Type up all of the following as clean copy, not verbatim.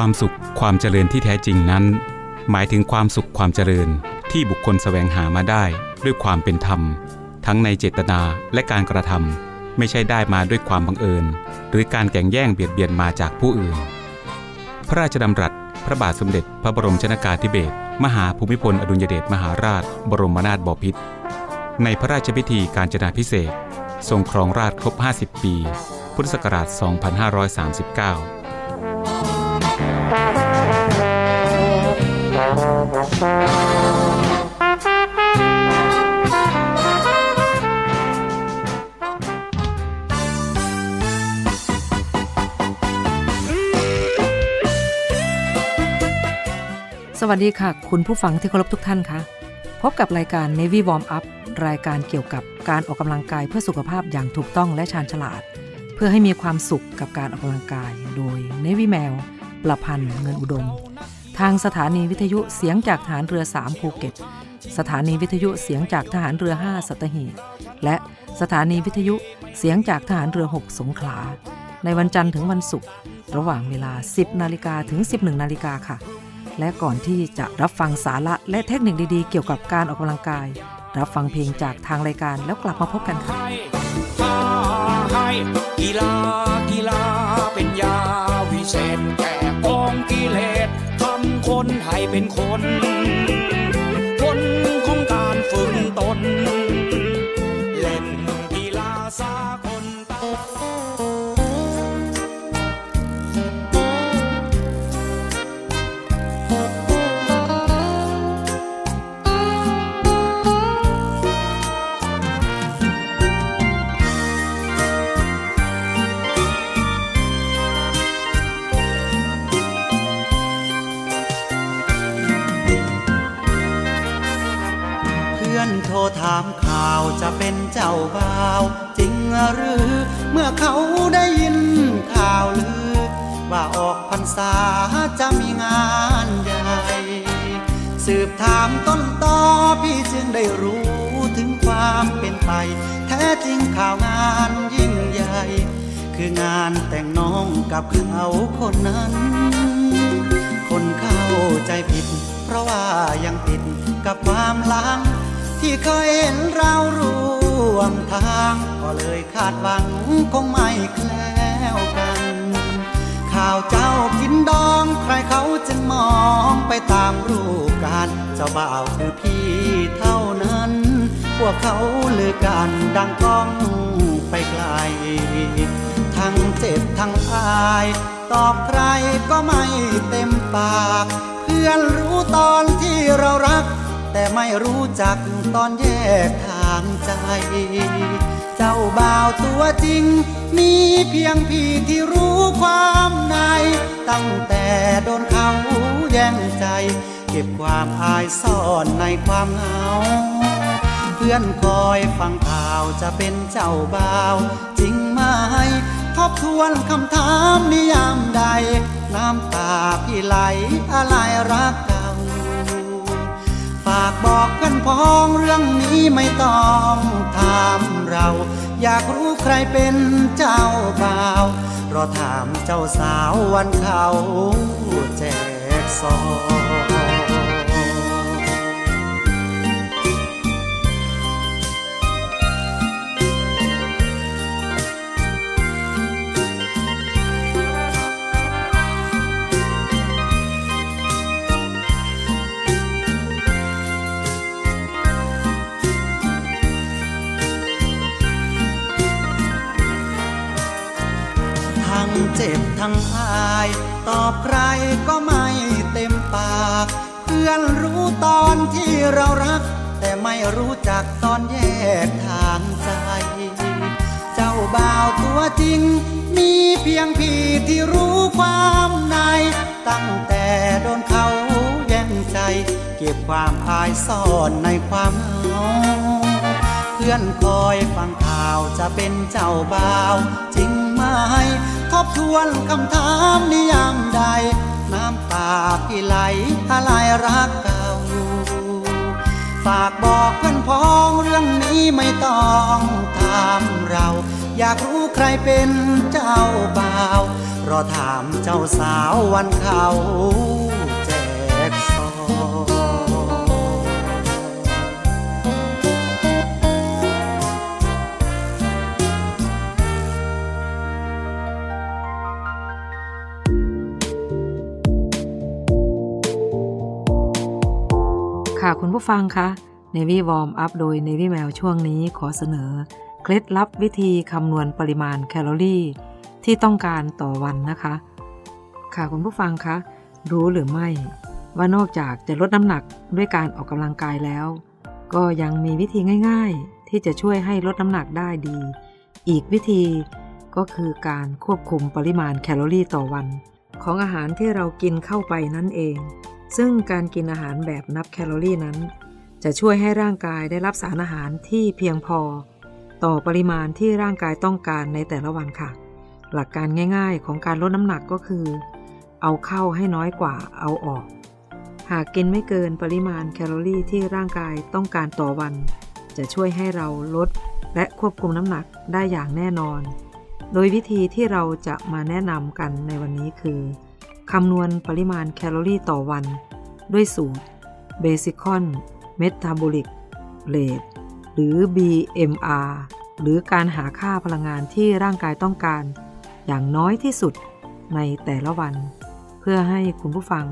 ความสุขความเจริญที่แท้จริงนั้นหมายถึงความสุขความเจริญที่บุคคลแสวงหามาได้ด้วยความเป็นธรรมทั้งในเจตนาและการกระทำไม่ใช่ได้มาด้วยความบังเอิญหรือการแข่งแย่งเบียดเบียนมาจากผู้อื่นพระราชดำรัสพระบาทสมเด็จพระบรมชนกาธิเบศรมหาภูมิพลอดุลยเดชมหาราชบรมนาถบพิตรในพระราชพิธีกาญจนาภิเษกทรงครองราชย์ครบ50ปีพุทธศักราช2539สวัสดีค่ะคุณผู้ฟังที่เคารพทุกท่านค่ะพบกับรายการ Navy Warm Up รายการเกี่ยวกับการออกกำลังกายเพื่อสุขภาพอย่างถูกต้องและชาญฉลาดเพื่อให้มีความสุขกับการออกกำลังกายโดย Navy แมวประพันธ์เงินอุดมทางสถานีวิทยุเสียงจากทหารเรือ3ภูเก็ตสถานีวิทยุเสียงจากทหารเรือ5สัตหีบและสถานีวิทยุเสียงจากทหารเรือ6สงขลาในวันจันทร์ถึงวันศุกร์ระหว่างเวลา 10:00 นถึง 11:00 นค่ะและก่อนที่จะรับฟังสาระและเทคนิคดีๆเกี่ยวกับการออกกำลังกายรับฟังเพลงจากทางรายการแล้วกลับมาพบกันค่ะกีฬาเป็นยาวิเศษแก่กองกิเลสทำคนให้เป็นคนของการฝึกตนเล่นกีฬาสากลถามข่าวจะเป็นเจ้าบ่าวจริงหรือเมื่อเขาได้ยินข่าวลือว่าออกพรรษาจะมีงานใหญ่สืบถามต้นตอพี่จึงได้รู้ถึงความเป็นไปแท้จริงข่าวงานยิ่งใหญ่คืองานแต่งน้องกับเขาคนนั้นคนเข้าใจผิดเพราะว่ายังติดกับความหลังที่เคยเห็นเราร่วมทางก็เลยคาดหวังคงไม่แคล้วกันข่าวเจ้ากินดองใครเขาจึงมองไปตามรูปการเจ้าบ่าวคือพี่เท่านั้นพวกเขาลือกันดังก้องไปไกลทั้งเจ็บทั้งอายตอบใครก็ไม่เต็มปากเพื่อนรู้ตอนที่เรารักแต่ไม่รู้จักตอนแยกทางใจเจ้าบ่าวตัวจริงมีเพียงพี่ที่รู้ความในตั้งแต่โดนเขาแย่งใจเก็บความอายซ่อนในความเหงาเพื่อนคอยฟังข่าวจะเป็นเจ้าบ่าวจริงไหมทบทวนคำถามนิยามใดน้ำตาพี่ไหลอะไรรักกันฝากบอกกันพ้องเรื่องนี้ไม่ต้องถามเราอยากรู้ใครเป็นเจ้าบ่าวรอถามเจ้าสาววันเขาแจกซองเจ็บทั้งอายตอบใครก็ไม่เต็มปากเพื่อนรู้ตอนที่เรารัก แต่ไม่รู้จักตอนแยกทางใจเจ้าบ่าวตัวจริงมีเพียงพี่ที่รู้ความในตั้งแต่โดนเขาแย่งใจเก็บความอายซ่อนในความเหงาเพื่อนคอยฟังข่าวจะเป็นเจ้าบ่าวจริงไหมทบทวนคำถามนิยามใดน้ำตาพี่ไหลอะไรรักเก่าฝากบอกเพื่อนพ้องเรื่องนี้ไม่ต้องถามเราอยากรู้ใครเป็นเจ้าบ่าวรอถามเจ้าสาววันเขาแจกซองค่ะคุณผู้ฟังคะNavy Warm Up โดย Navy แมวช่วงนี้ขอเสนอเคล็ดลับวิธีคำนวณปริมาณแคลอรี่ที่ต้องการต่อวันนะคะค่ะคุณผู้ฟังคะรู้หรือไม่ว่านอกจากจะลดน้ำหนักด้วยการออกกำลังกายแล้วก็ยังมีวิธีง่ายๆที่จะช่วยให้ลดน้ำหนักได้ดีอีกวิธีก็คือการควบคุมปริมาณแคลอรี่ต่อวันของอาหารที่เรากินเข้าไปนั่นเองซึ่งการกินอาหารแบบนับแคลอรี่นั้นจะช่วยให้ร่างกายได้รับสารอาหารที่เพียงพอต่อปริมาณที่ร่างกายต้องการในแต่ละวันค่ะหลักการง่ายๆของการลดน้ำหนักก็คือเอาเข้าให้น้อยกว่าเอาออกหากกินไม่เกินปริมาณแคลอรี่ที่ร่างกายต้องการต่อวันจะช่วยให้เราลดและควบคุมน้ำหนักได้อย่างแน่นอนโดยวิธีที่เราจะมาแนะนำกันในวันนี้คือคำนวณปริมาณแคลอรี่ต่อวันด้วยสูตรเบซิคอนMetabolic Rate หรือ BMR หรือการหาค่าพลังงานที่ร่างกายต้องการอย่างน้อยที่สุดในแต่ละวันเพื่อให้คุณผู้ฟัง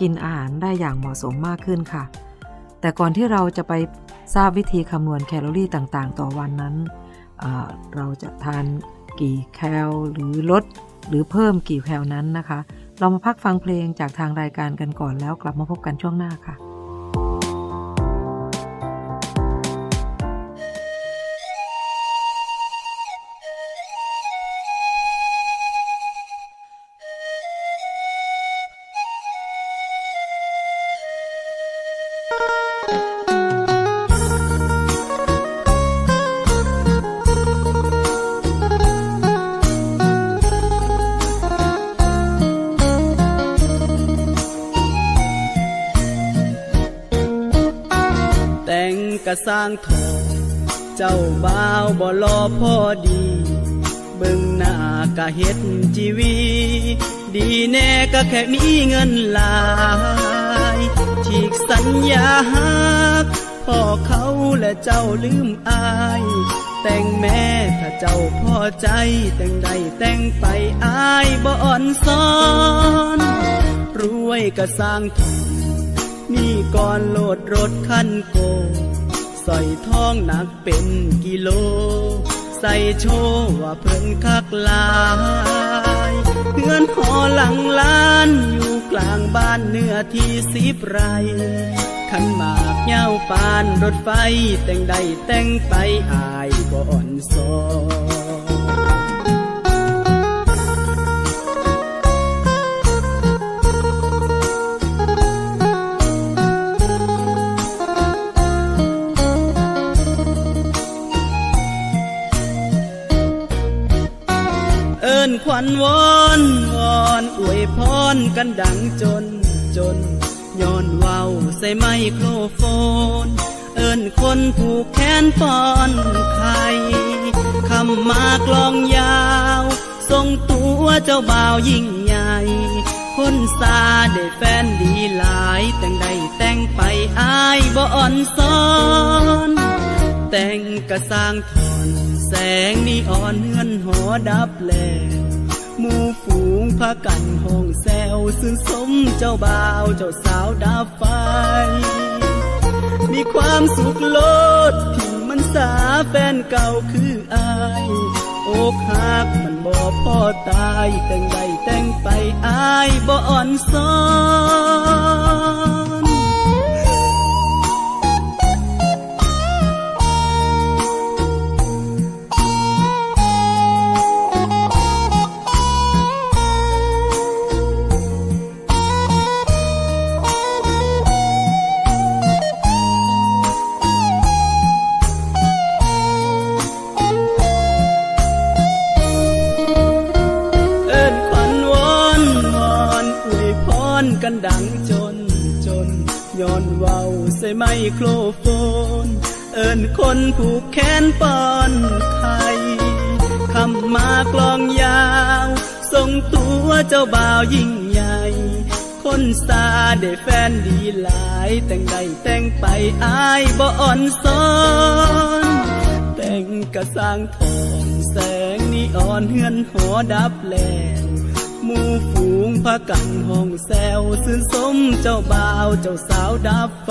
กินอาหารได้อย่างเหมาะสมมากขึ้นค่ะแต่ก่อนที่เราจะไปทราบวิธีคำนวณแคลอรี่ต่างๆต่อวันนั้นเราจะทานกี่แคลหรือลดหรือเพิ่มกี่แคลนั้นนะคะเรามาพักฟังเพลงจากทางรายการกันก่อนแล้วกลับมาพบกันช่วงหน้าค่ะสร้างทองเจ้าบ่าวบ่รอพอดีเบิ่งหน้ากะเฮ็ดชีวีดีแน่ก็แค่มีเงินหลายฉีกสัญญาหักพ่อเขาและเจ้าลืมอายแต่งแม่ถ้าเจ้าพอใจแต่งใดแต่งไปอายบ่อ่อนซ้อนรวยก็สร้างทองมีก่อนโลดรถคันโกสร้อยทองหนักเป็นกิโลใส่โชว์ว่าเพิ่นคักหลายเรือนหอหลังล้านอยู่กลางบ้านเนื้อที่10 ไร่ขันหมากเหย้าปานรถไฟแต่งใดแต่งไปอายบ่อ่อนซ้อขวัญวอนวอนอวยพรกันดังจนย้อนเว้าใส่ไมโครโฟนเอิ้นคนผูกแขนป้อนไข่คำมากลองยาวทรงตัวเจ้าบ่าวยิ่งใหญ่คนซาได้แฟนดีหลายแต่งใดแต่งไปอายบ่อ่อนซ้อนแต่งกะสร้างทอนแสงนีออนเฮือนหอดับแลหมู่ฝูงพากันห้องแซวซื่นสมเจ้าบ่าวเจ้าสาวดับไฟมีความสุขโลดผิวมันสาแฟนเก่าคืออายอกหักมันบ่พอตายแต่งใดแต่งไปอายบ่อ่อนซ้อน ย้อนเว้าใส่ไมโครโฟนเอิ้นคนผูกแขนป้อนไข่คำมากลองยาวทรงตัวเจ้าบ่าวยิ่งใหญ่คนสาได้แฟนดีหลายแต่งได้แต่งไปอายบ่อ่อนซ้อนแต่งกระสร้างทองแสงนีออนเฮือนหอดับแลหมู่ฝูงพากันห้องแซวซื่นสมเจ้าบ่าวเจ้าสาวดับไฟ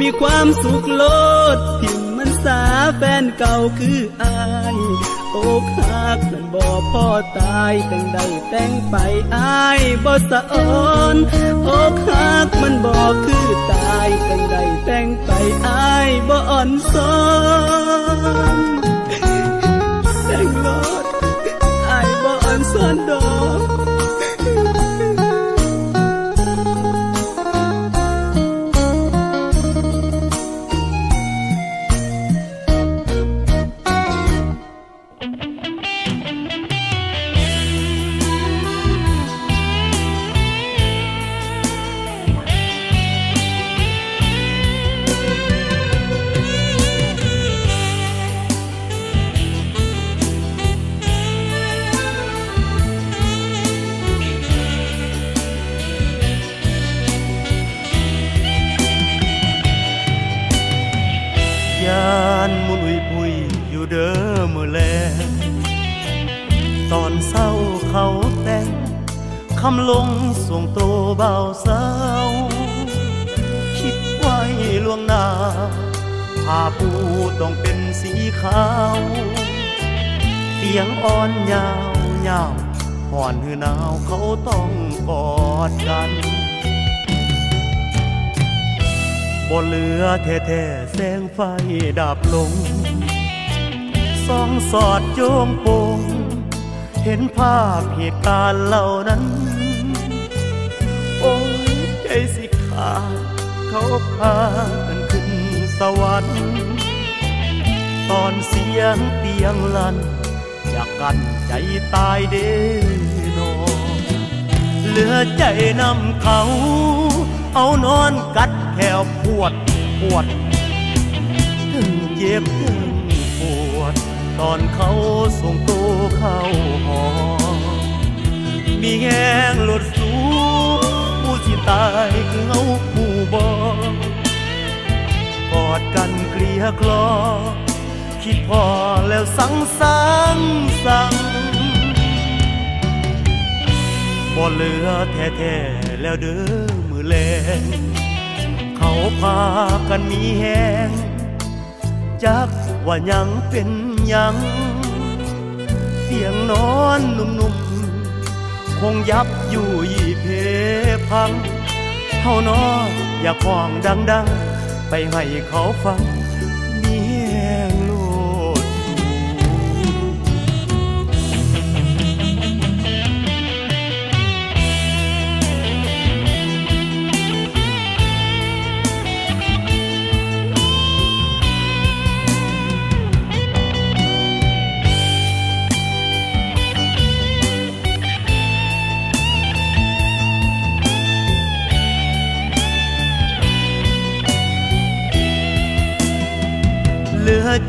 มีความสุขโลดทิ่มมันสาแฟนเก่าคืออายอกหักมันบ่พ่อตายแต่งได้แต่งไปอายบ่สะอ่อนอกหักมันบ่คือตายแต่งได้แต่งไปอายบ่อ่อนซ้อนแต่งโลดอายบ่อ่อนซ้อนดอกแท้ๆแสงไฟดับลงสองสอดโยงโป่งเห็นภาพเหตุการณ์เหล่านั้นโอ้ยใจสิขาดเขาพากันขึ้นสวรรค์ตอนเสียงเตียงลั่นจากกันใจตายเด้อนอเหลือใจนำเขาเอานอนกัดแถวปวดถึงเจ็บถึงปวดตอนเขาส่งตัวเข้าหอมีแง่งหลุดสูงผู้ที่ตายคือเอาผู้บอกกอดกันเกลียกลอคิดพอแล้วสั่งบ่เหลือแท้ๆแล้วเด้อมือแลเขาพากันมีแหงจักว่ายังเป็นยังเสียงนอนนุ่มๆคงยับอยู่ยี่เพพังเฮานออย่าข้องดังๆไปให้เขาฟังมีแหงโลด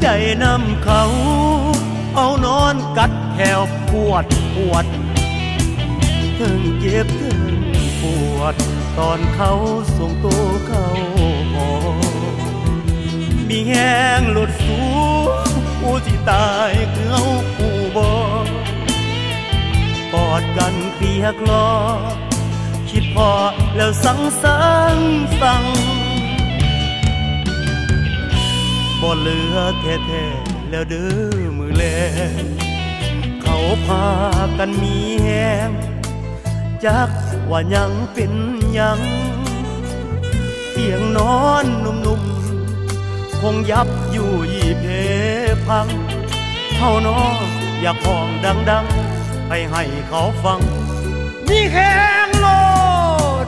ใจนำเขาเอานอนกัดแถวปวดถึงเจ็บถึงปวดตอนเขาส่งตัวเขาหอมีแห้งหลุดสูงผู้ที่ตายคือเอาผู้บอกกอดกันเปียกลอคิดพอแล้วสั่งบ่เหลือแท้ๆแล้วเด้อมือแลเขาพากันมีแหงจักว่ายังเป็นยังเสียงนอนนุ่มๆคงยับอยู่ยี่เพพังเฮานออย่าข้องดังๆไปให้เขาฟังมีแหงโลด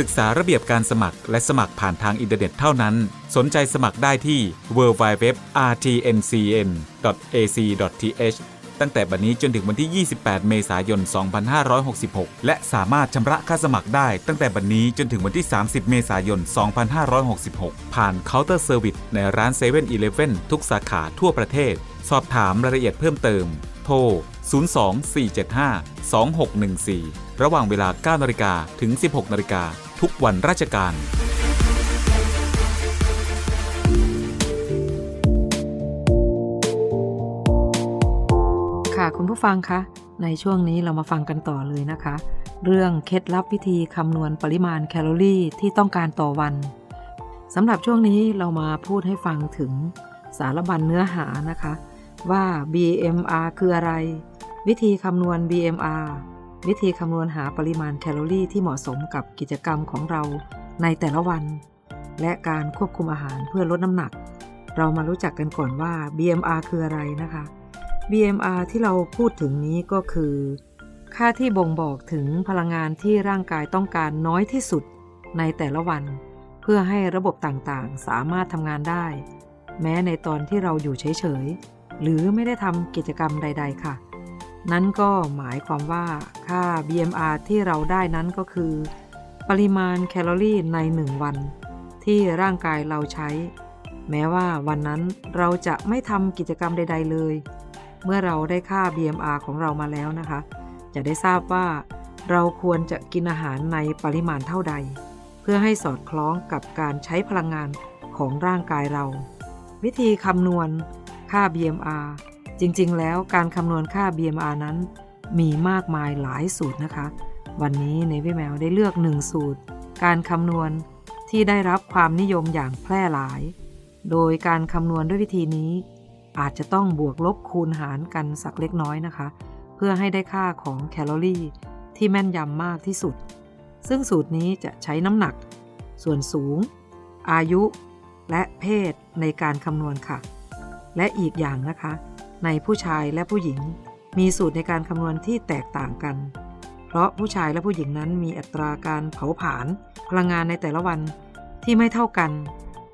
ศึกษาระเบียบการสมัครและสมัครผ่านทางอินเทอร์เน็ตเท่านั้นสนใจสมัครได้ที่ www.rtncm.ac.th ตั้งแต่บัดนี้จนถึงวันที่ 28 เมษายน 2566 และสามารถชำระค่าสมัครได้ตั้งแต่บัดนี้จนถึงวันที่ 30 เมษายน 2566 ผ่านเคาน์เตอร์เซอร์วิสในร้าน 7-Eleven ทุกสาขาทั่วประเทศสอบถามรายละเอียดเพิ่มเติมโทร 024752614 ระหว่างเวลา 9 นาฬิกาถึง 16 นาฬิกาทุกวันราชการค่ะคุณผู้ฟังคะในช่วงนี้เรามาฟังกันต่อเลยนะคะเรื่องเคล็ดลับวิธีคำนวณปริมาณแคลอรี่ที่ต้องการต่อวันสำหรับช่วงนี้เรามาพูดให้ฟังถึงสารบัญเนื้อหานะคะว่า BMR คืออะไรวิธีคำนวณ BMR วิธีคำนวณหาปริมาณแคลอรี่ที่เหมาะสมกับกิจกรรมของเราในแต่ละวันและการควบคุมอาหารเพื่อลดน้ำหนักเรามารู้จักกันก่อนว่า BMR คืออะไรนะคะ BMR ที่เราพูดถึงนี้ก็คือค่าที่บ่งบอกถึงพลังงานที่ร่างกายต้องการน้อยที่สุดในแต่ละวันเพื่อให้ระบบต่างๆสามารถทำงานได้แม้ในตอนที่เราอยู่เฉยๆหรือไม่ได้ทำกิจกรรมใดๆค่ะนั้นก็หมายความว่าค่า BMR ที่เราได้นั้นก็คือปริมาณแคลอรี่ใน1วันที่ร่างกายเราใช้แม้ว่าวันนั้นเราจะไม่ทำกิจกรรมใดๆเลยเมื่อเราได้ค่า BMR ของเรามาแล้วนะคะจะได้ทราบว่าเราควรจะกินอาหารในปริมาณเท่าใดเพื่อให้สอดคล้องกับการใช้พลังงานของร่างกายเราวิธีคำนวณค่า BMR จริงๆแล้วการคำนวณค่า BMR นั้นมีมากมายหลายสูตรนะคะวันนี้ Navy แมวได้เลือก1สูตรการคำนวณที่ได้รับความนิยมอย่างแพร่หลายโดยการคำนวณด้วยวิธีนี้อาจจะต้องบวกลบคูณหารกันสักเล็กน้อยนะคะเพื่อให้ได้ค่าของแคลอรี่ที่แม่นยำมากที่สุดซึ่งสูตรนี้จะใช้น้ำหนักส่วนสูงอายุและเพศในการคำนวณค่ะและอีกอย่างนะคะในผู้ชายและผู้หญิงมีสูตรในการคำนวณที่แตกต่างกันเพราะผู้ชายและผู้หญิงนั้นมีอัตราการเผาผลาญพลังงานในแต่ละวันที่ไม่เท่ากัน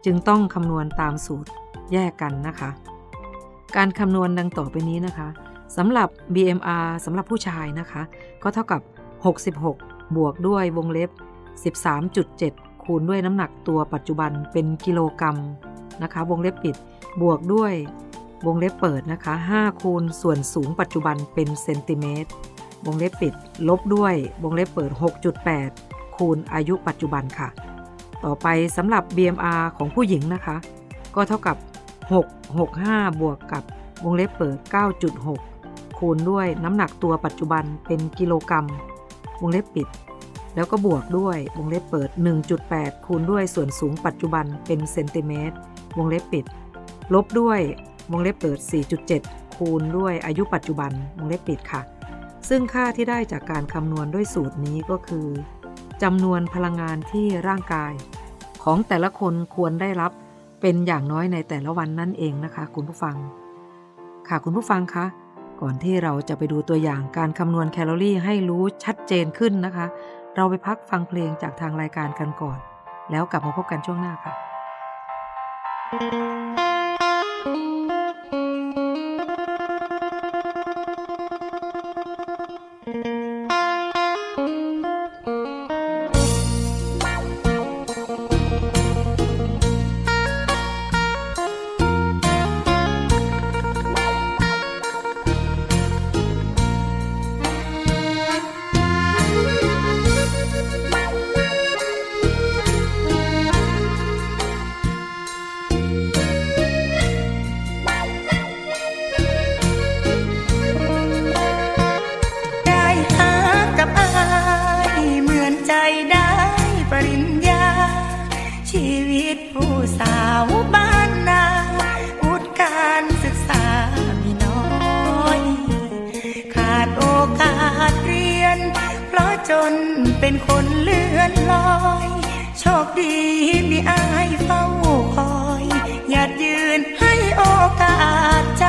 จึงต้องคำนวณตามสูตรแยกกันนะคะการคำนวณดังต่อไปนี้นะคะสำหรับ BMR สำหรับผู้ชายนะคะก็เท่ากับ66บวกด้วยวงเล็บ 13.7 คูณด้วยน้ำหนักตัวปัจจุบันเป็นกิโลกรัมนะคะวงเล็บปิดบวกด้วยวงเล็บเปิดนะคะ5คูณส่วนสูงปัจจุบันเป็นเซนติเมตรวงเล็บปิดลบด้วยวงเล็บเปิด 6.8 คูณอายุปัจจุบันค่ะต่อไปสำหรับ BMR ของผู้หญิงนะคะก็เท่ากับ665บวกกับวงเล็บเปิด 9.6 คูณด้วยน้ำหนักตัวปัจจุบันเป็นกิโลกรัมวงเล็บปิดแล้วก็บวกด้วยวงเล็บเปิด 1.8 คูณด้วยส่วนสูงปัจจุบันเป็นเซนติเมตรวงเล็บปิดลบด้วยวงเล็บเปิด 4.7 คูณด้วยอายุปัจจุบันวงเล็บปิดค่ะซึ่งค่าที่ได้จากการคำนวณด้วยสูตรนี้ก็คือจำนวนพลังงานที่ร่างกายของแต่ละคนควรได้รับเป็นอย่างน้อยในแต่ละวันนั่นเองนะคะคุณผู้ฟังค่ะคุณผู้ฟังคะก่อนที่เราจะไปดูตัวอย่างการคำนวณแคลอรี่ให้รู้ชัดเจนขึ้นนะคะเราไปพักฟังเพลงจากทางรายการกันก่อนแล้วกลับมาพบกันช่วงหน้าค่ะช ชีวิตผู้สาวบ้านนาอุดการศึกษาไม่น้อยขาดโอกาสเรียนเพราะจนเป็นคนเลื่อนลอยโชคดีมีอายเฝ้าคอยหยัดยืนให้โอกาสใจ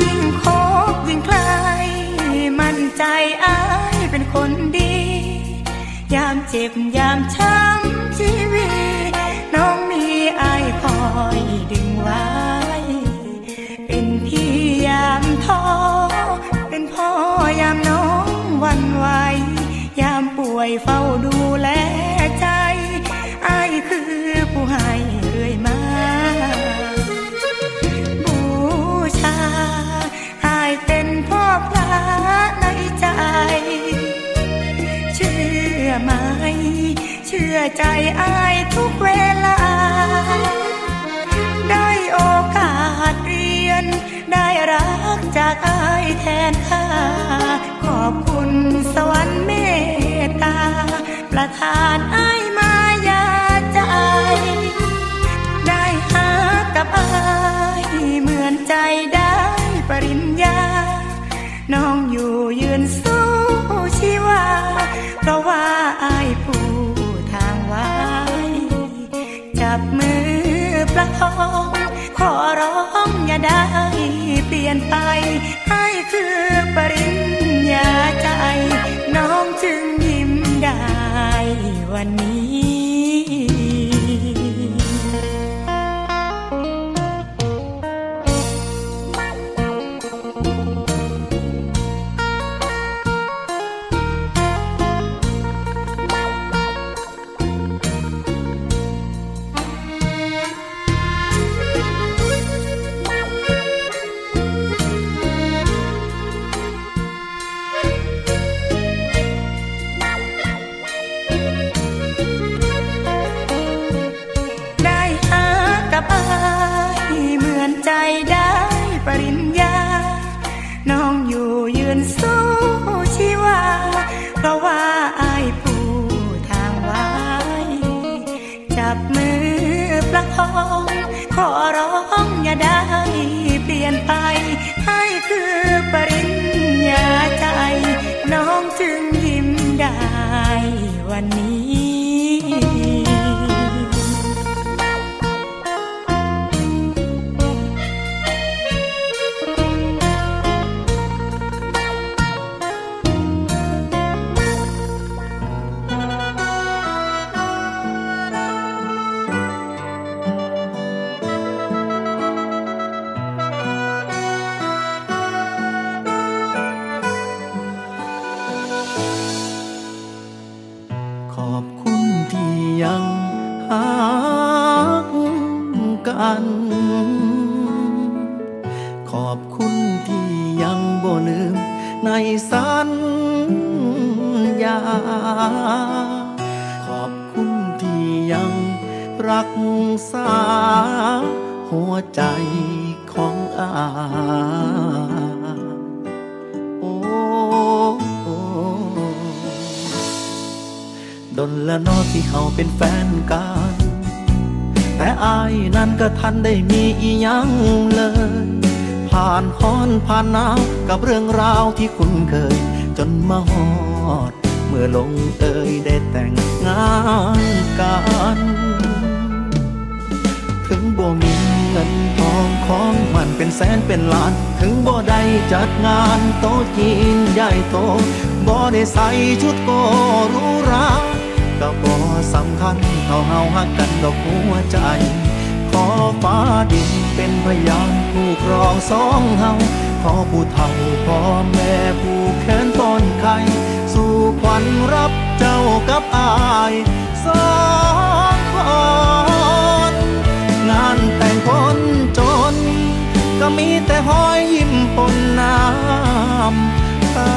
ยิ่งคบยิ่งใกล้มั่นใจอายเป็นคนดียามเจ็บยามช้ำชีวิตน้องมีอายคอยดึงไว้เป็นพี่ยามท้อเป็นพ่อยามน้องหวั่นไหวยามป่วยเฝ้าดูแลใจอายคือผู้ให้เรื่อยมาบูชาอายเป็นพ่อพระในใจเชื่อไหมเชื่อใจอายทุกเวลาได้โอกาสเรียนได้รักจากอายแทนค่าขอบคุณสวรรค์เมตตาประทานอายมายาใจได้หากับอายเหมือนใจได้ปริญญาน้องอยู่ยืนสู้ชีวาเพราะว่าอายผู้ทางไว้จับมือประคองขอร้องอย่าได้เปลี่ยนไปอายคือปริญญาใจน้องจึงยิ้มได้วันนี้ขอร้องอย่าได้เปลี่ยนไปให้คือปริญญาใจน้องจึงยิ้มได้วันนี้ขอบคุณที่ยังบ่ลืมในสัญญาขอบคุณที่ยังรักษาหัวใจของอาโอ้ดนละนอที่เขาเป็นแฟนกันแต่อายนั้นก็ทันได้มีอีหยังเลยผ่านฮ้อนผ่านหนาวกับเรื่องราวที่คุ้นเคยจนมาฮอดเมื่อลงเอยได้แต่งงานกันถึงบ่มีเงินทองของมันเป็นแสนเป็นล้านถึงบ่ได้จัดงานโต๊ะจีนใหญ่โตบ่ได้ใส่ชุดโกรู้ราก็บ่สำคัญเท่าเฮาฮักกันดอกหัวใจขอฟ้าดินเป็นพยานผู้ครองสองเฮาขอผู้เฒ่าพ่อแม่ผู้แขนต้นไข่สู่ขวัญรับเจ้ากับอายสองคนงานแต่งคนจนก็มีแต่หอยยิ้มปนน้ำตา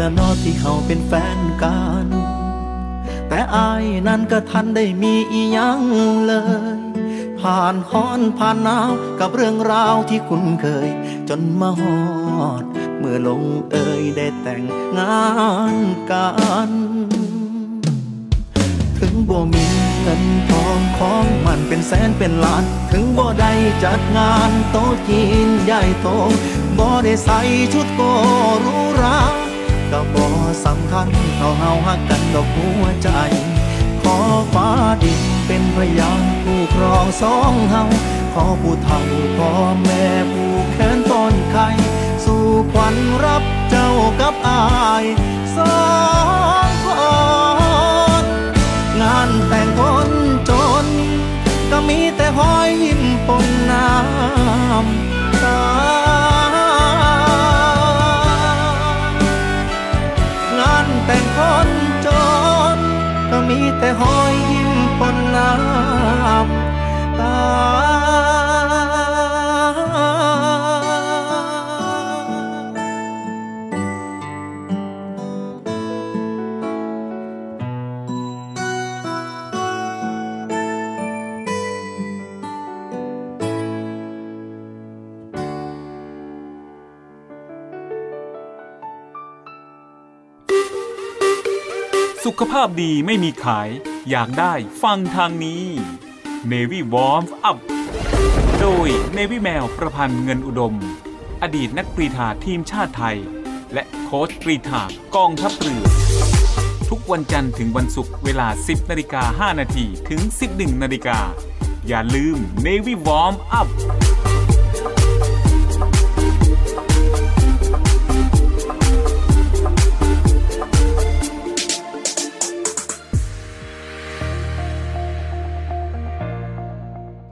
ละนอที่เขาเป็นแฟนกันแต่อายนั้นก็ทันได้มีอีหยังเลยผ่านฮ้อนผ่านหนาวกับเรื่องราวที่คุ้นเคยจนมาฮอดเมื่อลงเอยได้แต่งงานกันถึงบ่มีเงินทองของมันเป็นแสนเป็นล้านถึงบ่ได้จัดงานโต๊ะจีนใหญ่โตบ่ได้ใส่ชุดโกรู้ราก็บ่สำคัญเท่าเฮาฮักกันดอกหัวใจขอฟ้าดินเป็นพยานผู้ครองสองเฮาขอผู้เฒ่าพ่อแม่ผู้แค้นต้นไข่สู่ขวัญรับเจ้ากับอายสองคนงานแต่งคนจนก็มีแต่หอยยิ้มปนน้ำตางานแต่งคนจนก็มีแต่หอยยิ้มปนน้ำตาสุขภาพดีไม่มีขายอยากได้ฟังทางนี้ Navy Warm Up โดย Navy แมวประพันธ์เงินอุดมอดีตนักกรีฑาทีมชาติไทยและโค้ชกรีฑากองทัพเรือทุกวันจันทร์ถึงวันศุกร์เวลา 10.05 น.ถึง 11.00 น.อย่าลืม Navy Warm Up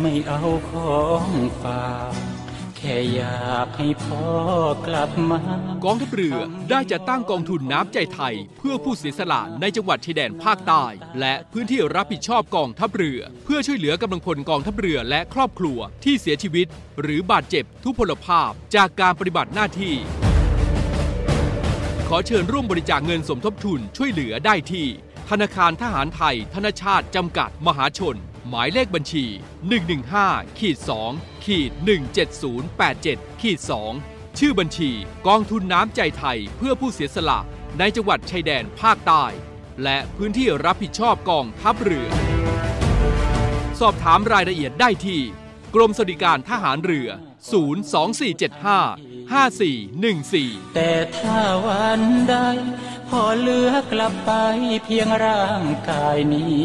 ไม่เอาของฝากแค่อยากให้พ่อกลับมากองทัพเรือได้จัดตั้งกองทุนน้ำใจไทยเพื่อผู้เสียสละในจังหวัดชายแดนภาคใต้และพื้นที่รับผิดชอบกองทัพเรือเพื่อช่วยเหลือกำลังพลกองทัพเรือและครอบครัวที่เสียชีวิตหรือบาดเจ็บทุพพลภาพจากการปฏิบัติหน้าที่ขอเชิญร่วมบริจาคเงินสมทบทุนช่วยเหลือได้ที่ธนาคารทหารไทยธนชาติจำกัดมหาชนหมายเลขบัญชี 115-2-17087-2 ชื่อบัญชีกองทุนน้ำใจไทยเพื่อผู้เสียสละในจังหวัดชายแดนภาคใต้และพื้นที่รับผิดชอบกองทัพเรือสอบถามรายละเอียดได้ที่กรมสวัสดิการทหารเรือ024755414แต่ถ้าวันใดพอเหลือกลับไปเพียงร่างกายนี้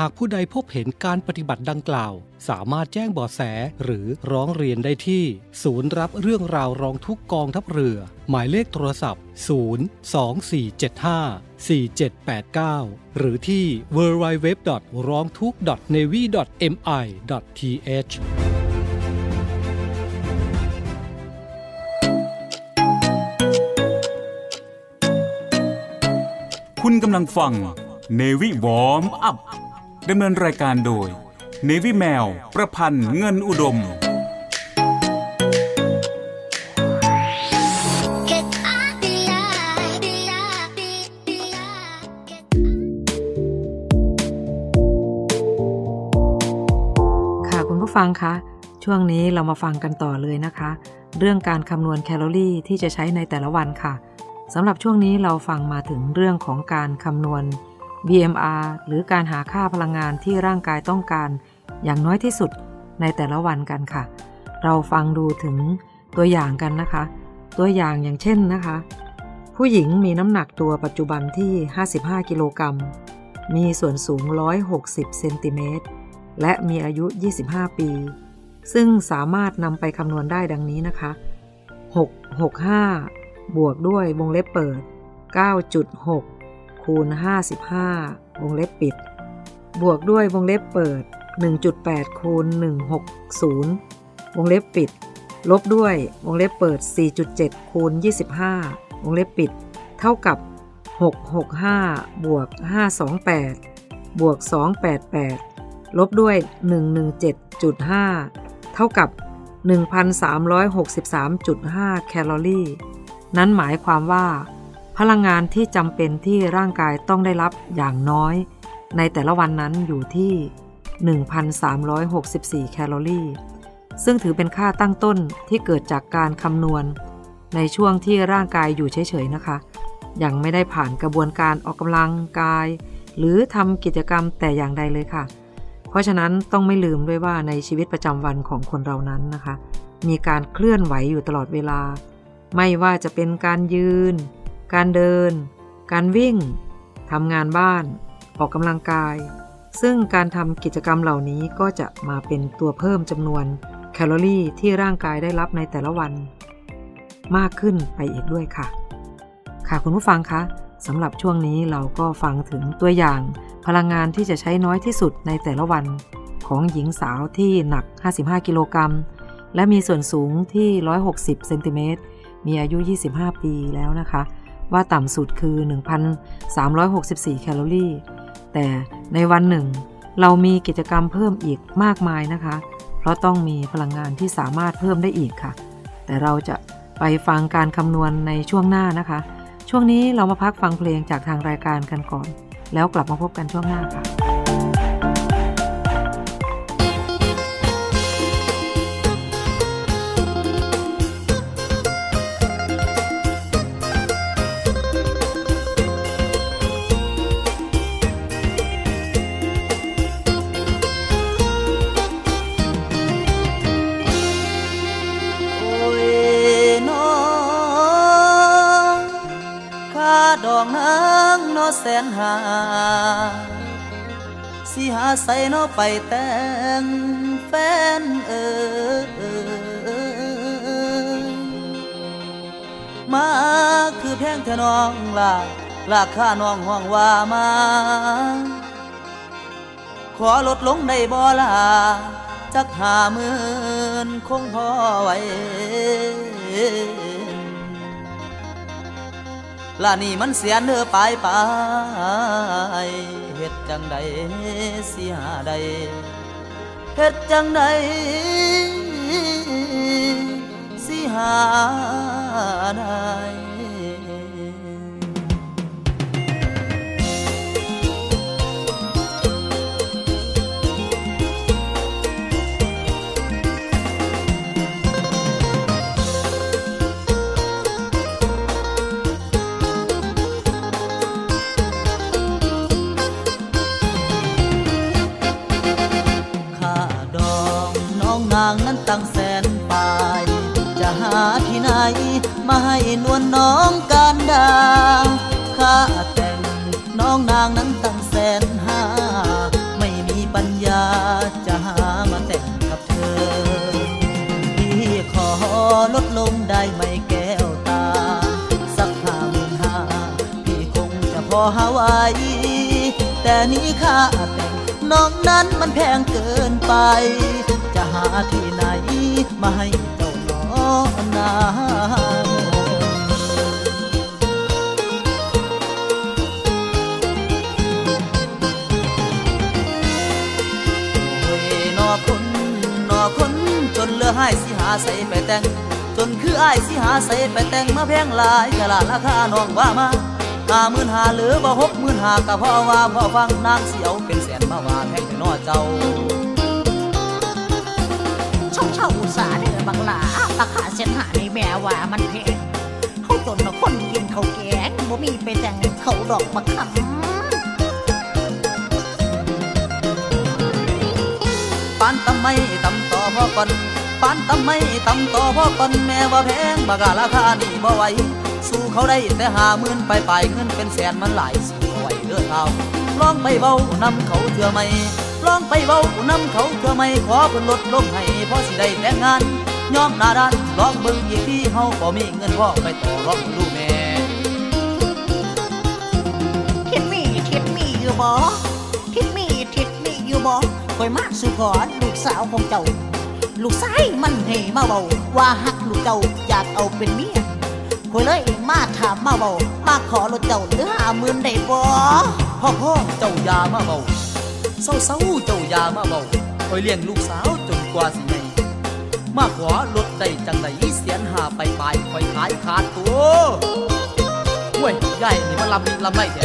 หากผู้ใดพบเห็นการปฏิบัติดังกล่าวสามารถแจ้งเบาะแสหรือร้องเรียนได้ที่ศูนย์รับเรื่องราวร้องทุกข์กองทัพเรือหมายเลขโทรศัพท์024754789หรือที่ www.rongthuk.navy.mi.thคุณกำลังฟัง Navy Warm Upดำเนินรายการโดย Navy แมวประพันธ์เงินอุดมค่ะคุณผู้ฟังคะช่วงนี้เรามาฟังกันต่อเลยนะคะเรื่องการคำนวณแคลอรี่ที่จะใช้ในแต่ละวันค่ะสำหรับช่วงนี้เราฟังมาถึงเรื่องของการคำนวณBMR หรือการหาค่าพลังงานที่ร่างกายต้องการอย่างน้อยที่สุด ในแต่ละวันกันค่ะเราฟังดูถึงตัวอย่างกันนะคะตัวอย่างอย่างเช่นนะคะผู้หญิงมีน้ำหนักตัวปัจจุบันที่55กิโลกรัมมีส่วนสูง160เซนติเมตรและมีอายุ25ปีซึ่งสามารถนำไปคำนวณได้ดังนี้นะคะ665บวกด้วยวงเล็บเปิด 9.6 คูณ 55 วงเล็บปิดบวกด้วยวงเล็บเปิด 1.8 คูณ 160 วงเล็บปิดลบด้วยวงเล็บเปิด 4.7 คูณ 25 วงเล็บปิดเท่ากับ665บวก528บวก288ลบด้วย 117.5 เท่ากับ 1,363.5 แคลอรี่นั้นหมายความว่าพลังงานที่จำเป็นที่ร่างกายต้องได้รับอย่างน้อยในแต่ละวันนั้นอยู่ที่ 1,364 แคลอรี่ซึ่งถือเป็นค่าตั้งต้นที่เกิดจากการคำนวณในช่วงที่ร่างกายอยู่เฉยๆนะคะยังไม่ได้ผ่านกระบวนการออกกำลังกายหรือทำกิจกรรมแต่อย่างใดเลยค่ะเพราะฉะนั้นต้องไม่ลืมด้วยว่าในชีวิตประจำวันของคนเรานั้นนะคะมีการเคลื่อนไหวอยู่ตลอดเวลาไม่ว่าจะเป็นการยืนการเดินการวิ่งทำงานบ้านออกกำลังกายซึ่งการทำกิจกรรมเหล่านี้ก็จะมาเป็นตัวเพิ่มจำนวนแคลอรี่ที่ร่างกายได้รับในแต่ละวันมากขึ้นไปอีกด้วยค่ะค่ะคุณผู้ฟังคะสำหรับช่วงนี้เราก็ฟังถึงตัวอย่างพลังงานที่จะใช้น้อยที่สุดในแต่ละวันของหญิงสาวที่หนัก55กิโลกรัมและมีส่วนสูงที่160เซนติเมตรมีอายุ25ปีแล้วนะคะว่าต่ำสุดคือ 1,364 แคลอรี่แต่ในวันหนึ่งเรามีกิจกรรมเพิ่มอีกมากมายนะคะเพราะต้องมีพลังงานที่สามารถเพิ่มได้อีกค่ะแต่เราจะไปฟังการคำนวณในช่วงหน้านะคะช่วงนี้เรามาพักฟังเพลงจากทางรายการกันก่อนแล้วกลับมาพบกันช่วงหน้าค่ะแสนหาสิหาใส่น้อไปแต่งแฟนมาคือแพงเธอน้องลากลากข้าน้องห้องว่ามาขอลดลงได้บ่ล่ะจัก50,000คงพอไว้ล่ะนี่มันเสียเนื้อไปเฮ็ดจังใดเสียใดเฮ็ดจังใดเสียใดตั้งแสนปลายจะหาที่ไหนมาให้นวลน้องกันดาข้าแต่งน้องนางนั้นตั้งแสนห้าไม่มีปัญญาจะหามาแต่งกับเธอพี่ขอลดลงได้ไหมแก้วตาสัก55,000พี่คงจะพอหาไว้แต่นี้ข้าแต่งน้องนั้นมันแพงเกินไปจะหาที่ไหนมาให้เจ้าน้องนางโอ้ยนอคนนอคนจนเลือให้สิหาใส่ไปแต่งจนคืออ้ายสิหาใส่ไปแต่งมาแพงหลายกะละราคาน้องว่ามา55,000หรือบ่65,000ก็พอว่าพอฟังนางสิเอาเป็นแสนมาว่าแพงแต่น้อเจ้าเช่าอุตสาเดือบางหลาราคาเส้นหาในแม่ว่ามันแพงเขาจนละคนกินเขาแกงบ่มีไปแต่งเขาดอกบักคำปานทำไมตำต่อ ต่อพ่อก่อนปานตำไม่ตำต่อพ่อก่อนแม่ว่าแพงบาการาคานี่บ่ไหวสู้เขาได้แต่50,000ไปไปเงินเป็นแสนมันหลายสู้ไหวเด้อเฮาลองไปเว้านำเขาเถื่อไม่ลองไปเว้านำเขาเถื่อไม่ขอเพิ่นลดลงให้พอสิได้แต่งงานยอมหน้าด้านลองเบิ่งอีกที่เฮาบ่มีเงินพอไปต่อรองดูแม่คิดมีอยู่บ่คิดมีอยู่บ่คอยมาสู่ขอลูกสาวของเจ้าลูกชายมันให้มาเว้าว่าฮักลูกเจ้าอยากเอาเป็นเมียคอยเลยมาถามมาเว้ามาขอรถเจ้าเหลือ50,000ได้บ่พ่อเจ้าอย่ามาเว้าเศร้าเจ้าอย่ามาเว้าคอยเลี้ยงลูกสาวจนกว่าสิได้มาขอรถได้จังได๋150,000ไปปลายคอยขายขาดตัวห้วยใหญ่นี่มันลำไรแท้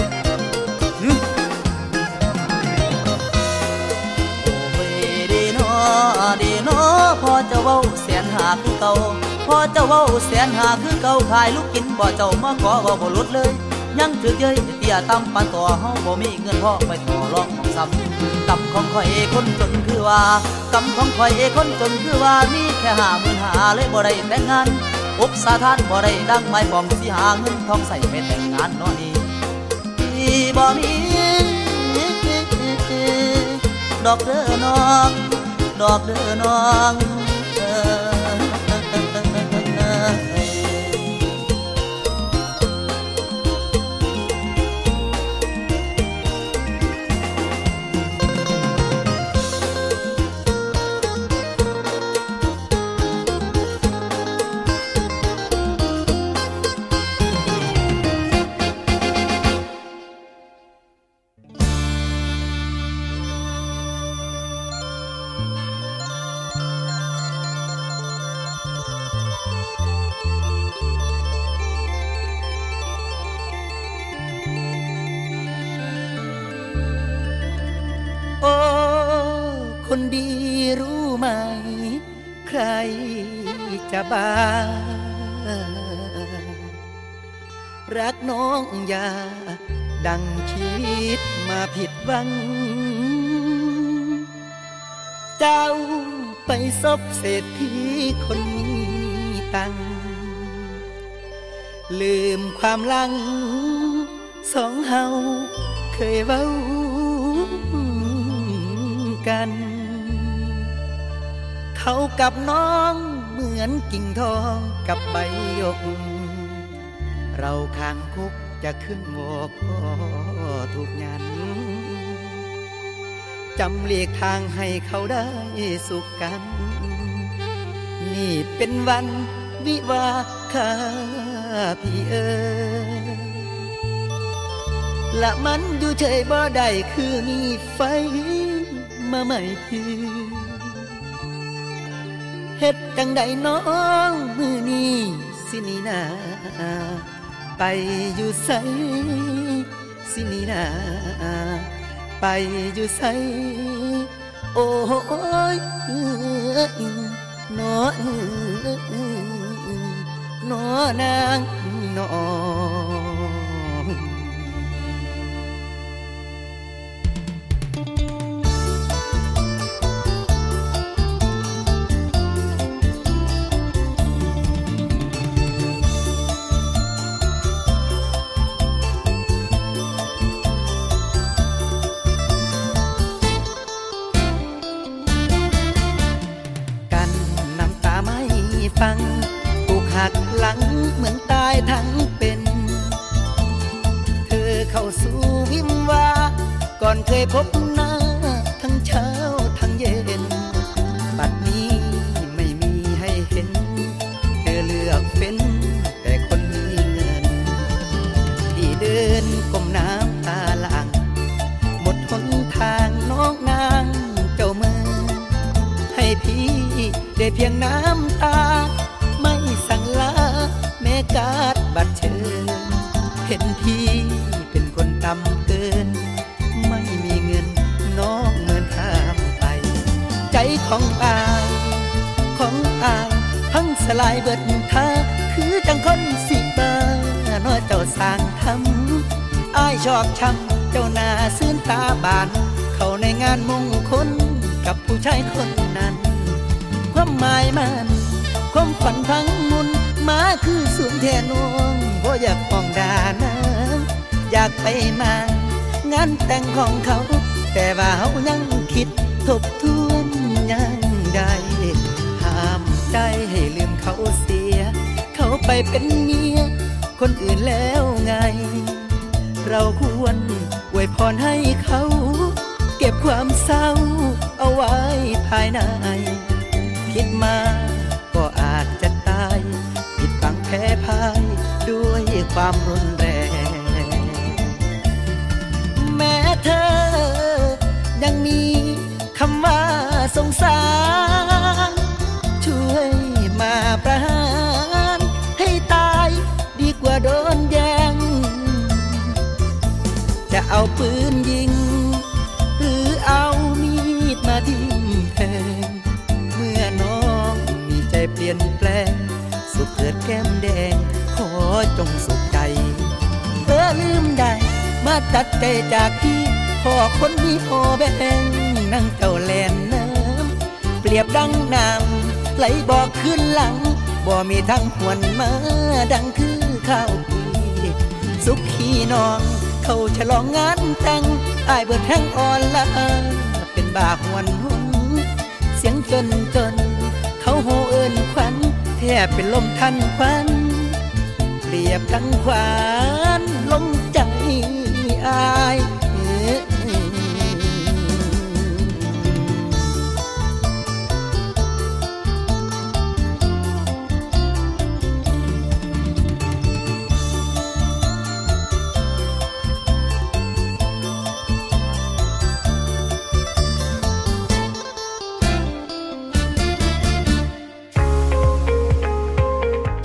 ดีเนาะพอเจ้าเว้า150,000คือเก่าพอเจ้าเว้า150,000คือเก่าขายลูกกินบ่เจ้ามาขอเว้าบ่ลดเลยยังถึกเย้ยเตี้ยต่ำปานต่อเฮาบ่มีเงินพอไปต่อรองของซ้ำกำของข่อยคนจนคือว่ากำของข่อยคนจนคือว่ามีแค่55,000เลยบ่ได้แต่งงานอกสาทานบ่ได้ดังหมายปองสิหาเงินทองใส่ไปแต่งงานเนาะนี่บ่มีดอกเด้อน้องดอกเด้อน้องคนดีรู้ไหมใครจะบ้ารักน้องอย่าดังคิดมาผิดหวังเจ้าไปซบเศรษฐีคนมีตังลืมความหลังสองเฮาเคยเว้ากันเขากับน้องเหมือนกิ่งทองกับใบหยกเราข้างคุกจะขึ้นโมกพ่อถูกยันจำเลียกทางให้เขาได้สุขกันนี่เป็นวันวิวาข้าพี่เอ๋ยละมันอยู่เฉยบ่ได้คือมีไฟมาใหม่พี่เฮ็ดจังใดน้องมือนี้สินีนาไปอยู่ไสสินีนาไปอยู่ไสโอ้ยน้อน้อนางน้อถูกหักหลังเหมือนตายทั้งเป็นเธอเข้าสู่วิมวาก่อนเคยพบหน้าทั้งเช้าทั้งเย็นบัดนี้ไม่มีให้เห็นเธอเลือกเป็นแต่คนมีเงินที่เดินก้มน้ำตาหลังหมดหนทางน้องนางเจ้าเมืองให้พี่ได้เพียงน้ำตาไม่สั่งลาแม้การบัดเชิญเห็นพี่เป็นคนต่ำเกินไม่มีเงินน้องเงินข้ามไปใจของอายพังสลายเบิดท่าคือจังคนสิบ้าน้อยเจ้าสร้างทำอายชอบช้ำเจ้าหน้าซื่นตาบานเข้าในงานมงคลกับผู้ชายคนนั้น หมายมันความฝันทั้งมุนมาคือสูงแทนวงบ่อยากป้องดานะอยากไปมางานแต่งของเขาแต่ว่าเขายังคิดทบทวนยังได้ห้ามใจให้ลืมเขาเสียเขาไปเป็นเมียคนอื่นแล้วไงเราควรอวยพรให้เขาเก็บความเศร้าเอาไว้ภายในคิดมาก็อาจจะตายผิดหวังแพ้พ่ายด้วยความรุนแรงแม้เธอยังมีคำว่าสงสารช่วยมาประหารให้ตายดีกว่าโดนแย่งจะเอาปืนยิงหรือเอามีดมาทิ่มแทงเมื่อน้องมีใจเปลี่ยนแปลงสุขเกิดแก้มแดงขอจงสุขใจเธอลืมได้มาตัดใจจากพี่พ่อคนมีพอแบ่งนั่งเจ้าแลนน้ำเปรียบดังน้ำไหลบ่อขึ้นหลังบ่มีทั้งหวนมาดังคือข้าวปีสุขีน้องเขาฉลองงานแต่งอายเบิดแห้งอ่อนละเป็นบาหวนหุ่นเสียงจนเขาโหเอิญควันแทบเป็นลมทันควันเปรียบดังขวานลงใจอาย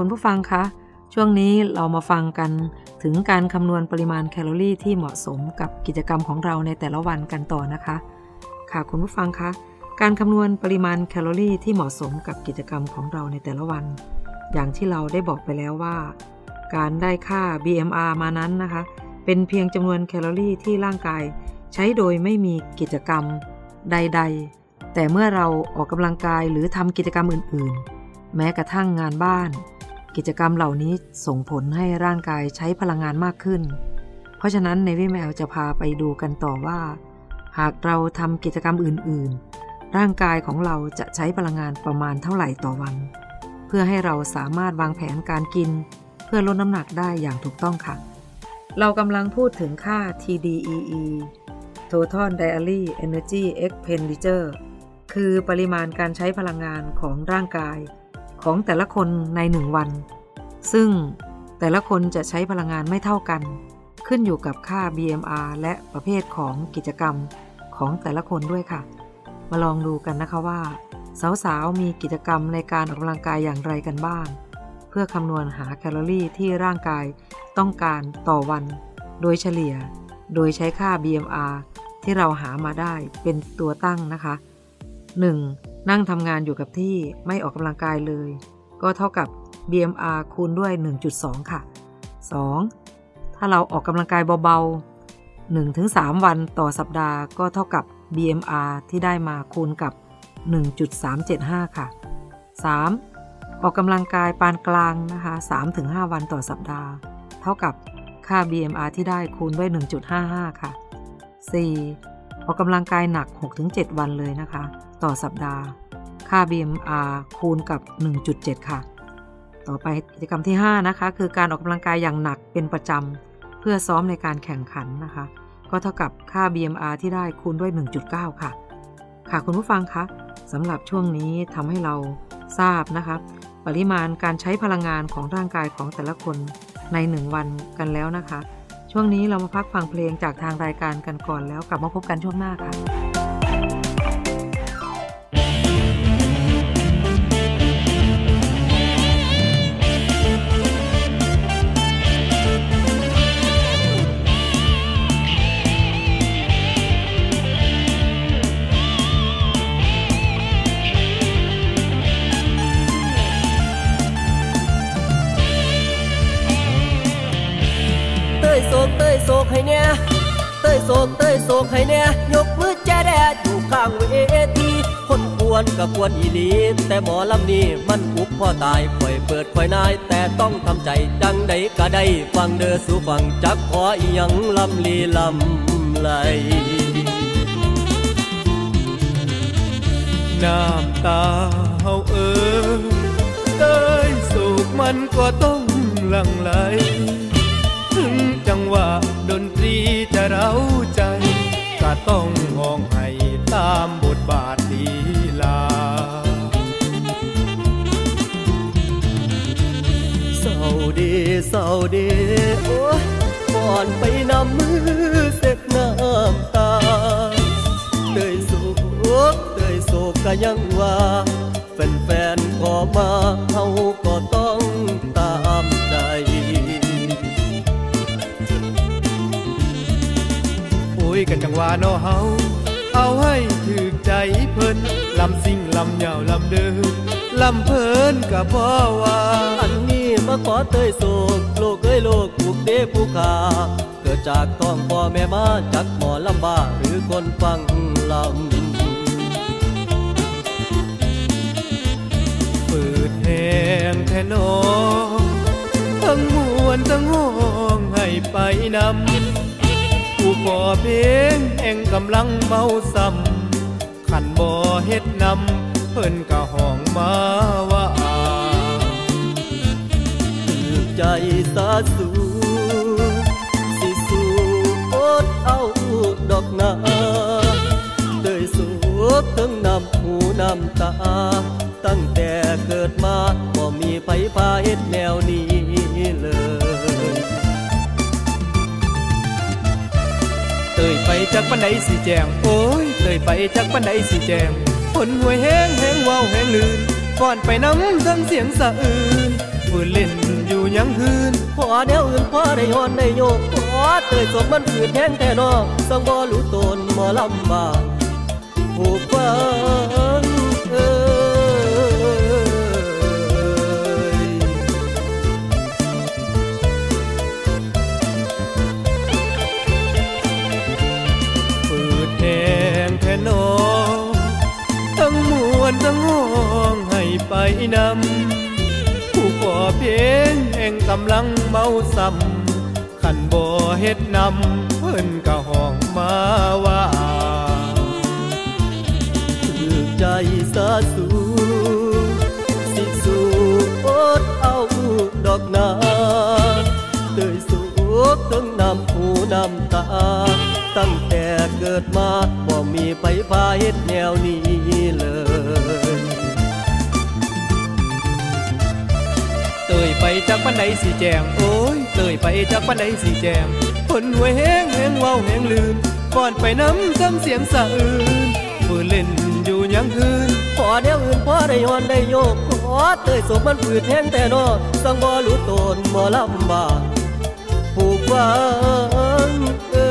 คุณผู้ฟังคะช่วงนี้เรามาฟังกันถึงการคำนวณปริมาณแคลอรี่ที่เหมาะสมกับกิจกรรมของเราในแต่ละวันกันต่อนะคะค่ะคุณผู้ฟังคะการคำนวณปริมาณแคลอรี่ที่เหมาะสมกับกิจกรรมของเราในแต่ละวันอย่างที่เราได้บอกไปแล้วว่าการได้ค่า BMR มานั้นนะคะเป็นเพียงจำนวนแคลอรี่ที่ร่างกายใช้โดยไม่มีกิจกรรมใดๆแต่เมื่อเราออกกำลังกายหรือทำกิจกรรมอื่นๆแม้กระทั่งงานบ้านกิจกรรมเหล่านี้ส่งผลให้ร่างกายใช้พลังงานมากขึ้นเพราะฉะนั้นในNavy Warm Upจะพาไปดูกันต่อว่าหากเราทำกิจกรรมอื่นๆร่างกายของเราจะใช้พลังงานประมาณเท่าไหร่ต่อวันเพื่อให้เราสามารถวางแผนการกินเพื่อลดน้ำหนักได้อย่างถูกต้องค่ะเรากำลังพูดถึงค่า TDEE Total Daily Energy Expenditure คือปริมาณการใช้พลังงานของร่างกายของแต่ละคนใน1วันซึ่งแต่ละคนจะใช้พลังงานไม่เท่ากันขึ้นอยู่กับค่า BMR และประเภทของกิจกรรมของแต่ละคนด้วยค่ะมาลองดูกันนะคะว่าสาวๆมีกิจกรรมในการออกกำลังกายอย่างไรกันบ้างเพื่อคำนวณหาแคลอรี่ที่ร่างกายต้องการต่อวันโดยเฉลี่ยโดยใช้ค่า BMR ที่เราหามาได้เป็นตัวตั้งนะคะ 1.นั่งทำงานอยู่กับที่ไม่ออกกำลังกายเลยก็เท่ากับ BMR คูณด้วย 1.2 ค่ะ 2. ถ้าเราออกกำลังกายเบาๆ 1-3 วันต่อสัปดาห์ก็เท่ากับ BMR ที่ได้มาคูณกับ 1.375 ค่ะ 3. ออกกำลังกายปานกลางนะคะ 3-5 วันต่อสัปดาห์เท่ากับค่า BMR ที่ได้คูณด้วย 1.55 ค่ะ 4. ออกกำลังกายหนัก 6-7 วันเลยนะคะต่อสัปดาห์ค่า BMR คูณกับ 1.7 ค่ะต่อไปกิจกรรมที่5นะคะคือการออกกำลังกายอย่างหนักเป็นประจำเพื่อซ้อมในการแข่งขันนะคะก็เท่ากับค่า BMR ที่ได้คูณด้วย 1.9 ค่ะค่ะคุณผู้ฟังคะสำหรับช่วงนี้ทำให้เราทราบนะคะปริมาณการใช้พลังงานของร่างกายของแต่ละคนใน1วันกันแล้วนะคะช่วงนี้เรามาพักฟังเพลงจากทางรายการกันก่อนแล้วกลับมาพบกันช่วงหน้าค่ะ เตยโศกให้แน่ยกมือแจแดดอยู่ข้างเวทีคนกวนกับกวนอีหลีแต่หมอลำนี้มันคุกพ่อตายป่อยเปิดป่อยนายแต่ต้องทำใจดังใดก็ได้ฟังเด้อสู่ฟังจักขออีหยังลำลีลำไหลน้ำตาเฮาเตยโศกมันก็ต้องหลั่งไหลถึงจังหวะดนตรีจะเร้าใจก็ต้องห้องให้ตามบทบาทลีลาเศร้าดีเศร้าดีโอ้ยก่อนไปนำมือเส็ดน้ำตาเตยโศกก็ยังว่าแฟนๆขอมาเฮาก็ต้องตามใจคุยกันจังหวะน้อเฮาเอาให้ถึกใจเพิ่นลำซิ่งลำยาวลำเดินลำเพิ่นก็พอว่าอันนี้มาขอเตยโศกโลกเอ้ยโลกผูกเดผูกขาเกิดจากท้องพ่อแม่มาจากหมอลำบ้าหรือคนฟังลำเปิดแหงแทนอทั้งมวลทั้งห้องให้ไปนำผู้บ่เพงเองกำลังเมาซ้ำขันบ่เฮ็ดนำเพิ่นกะห้องมาว่าถึกใจสาสูสิสู่อดเอาดอกนาเตยโศกทั้งน้ำหูน้ำตาตั้งแต่เกิดมาบ่มีไผพาเฮ็ดแนวนี้เลยเตยไปจากปันไดสีแจงโอ้ยเตยไปจากปันไดสีแจงผลหัวแห้งแห้งวาวแห้งลื่นก่อนไปน้ำทั้งเสียงสะอื่นฝืนเล่นอยู่ยังคืนขอแนวอื่นขอได้ย้อนได้โยกขอเตยสมมันฝืนแห้งแต่นอกสังบ่รู้ตนหมอลำบ้าผู้ฟังเอ้ทั้งมวลทั้งห้องให้ไปนำผู้ก่อเพลงเองกำลังเมาซ้ำขันบ่เฮ็ดนำเพิ่นกะห้องมาว่าถึกใจสาสูสิสู่อดเอาดอกนาเตยโศกทั้งน้ำหูน้ำตาตั้งแต่เกิดมาบ่มีไปพาเฮ็ดแนวนี้เลยเตยไปจากปันไดสีแจงโอ้ยเตยไปจากปันไดสีแจงผลหัวแห้งแห้งวาวแห้งลืมก่อนไปน้ำซ้ำเสียงสะอื่นฝืนเล่นอยู่ยังคืนขอแนวอื่นพอได้ย้อนได้โยกขอเตยโศกมันฝืดแห้งแต่นอสังบ่รู้ตนบ่ลำบากผูกฟังเอ้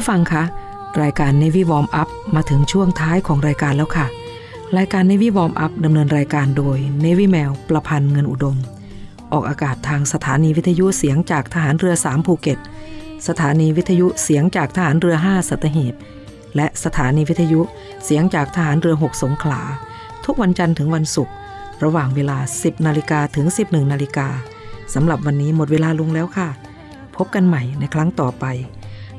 ผู้ฟังคะ รายการ Navy Warm Up มาถึงช่วงท้ายของรายการแล้วค่ะรายการ Navy Warm Up ดำเนินรายการโดย Navy แมวประพันธ์เงินอุดมออกอากาศทางสถานีวิทยุเสียงจากทหารเรือ3ภูเก็ตสถานีวิทยุเสียงจากทหารเรือ5สัตหีบและสถานีวิทยุเสียงจากทหารเรือ6สงขลาทุกวันจันทร์ถึงวันศุกร์ระหว่างเวลา 10:00 นถึง 11:00 นสำหรับวันนี้หมดเวลาลงแล้วค่ะพบกันใหม่ในครั้งต่อไป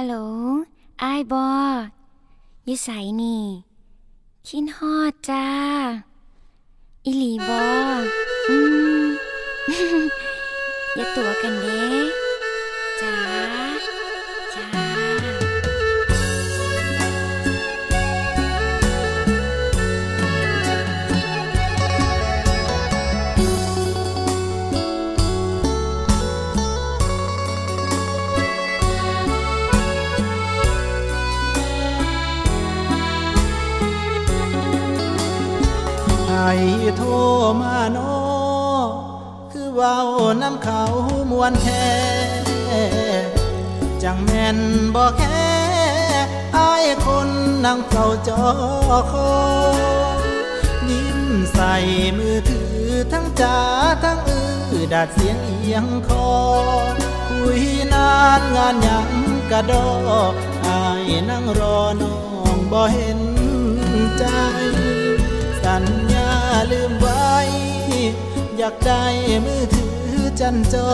ฮัลโหลอ้ายบอยิสัยนี่คิดฮอดจ้าอิหลีบออย่าตัวกันเด้จ้าจ้าไอ้โทรมาโนคือเว้าน้ำเขามวนแท้จังแม่นบ่แค่ไอ้คนนั่งเฝ้าจอคอยยิ้มใส่มือถือทั้งจ๋าทั้งดาดเสียงเอียงคอคุยนานงานยำกระดอไอ้นั่งรอน้องบ่เห็นใจสัญญาลืมไว้อยากได้มือถือจันจอ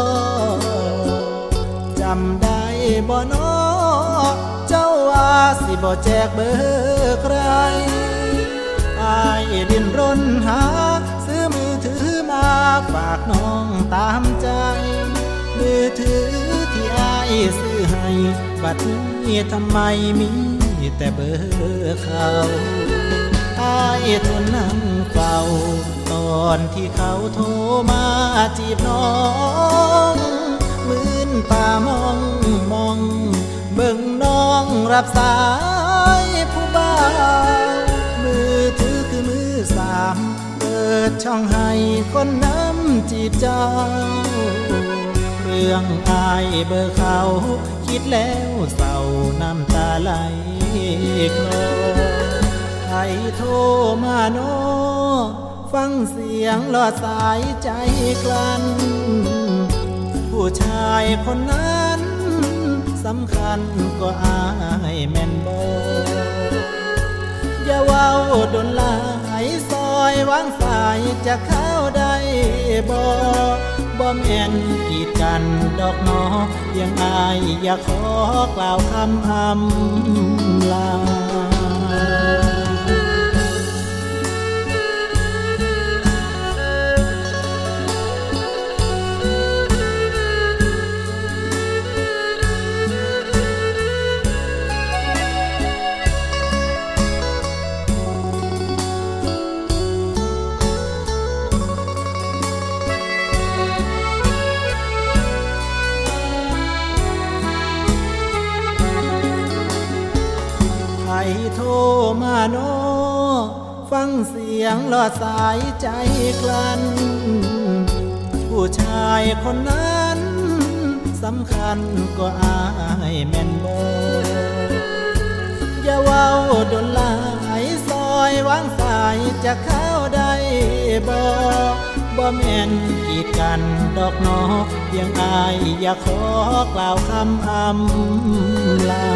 จำได้บ่หนอเจ้าว่าสิบ่แจกเบอร์ใครอ้ายดิ้นรนหาซื้อมือถือมาฝากน้องตามใจมือถือที่อ้ายซื้อให้บัดนี้ทำไมมีแต่เบอร์เขาไอ้ทนนั่งเฝ้าตอนที่เขาโทรมาจีบน้องมืนตามองมองเบิ่งน้องรับสายผู้บ่าวมือถือคือมือสามเปิดช่องให้คนน้ำจีบเจ้าเรื่องไอ้เบอร์เขาคิดแล้วเศร้าน้ำตาไหลคลอไอ้โทรมาโนฟังเสียงหลอดสายใจกลั้นผู้ชายคนนั้นสำคัญก็อายแม่นบ่อย่าเว้าดนลายซอยวางสายจะเข้าได้บ่แม่นกีดกันดอกน้อยังอายอย่าขอกล่าวคำลาไอ้โทรมาโนฟังเสียงหลอดสายใจกลั้นผู้ชายคนนั้นสำคัญก็อายแม่นบ่อย่าเว้าดนลายซอยวางสายจะเข้าได้บ่แม่นกีดกันดอกน้อยังอายอย่าขอกล่าวคำลา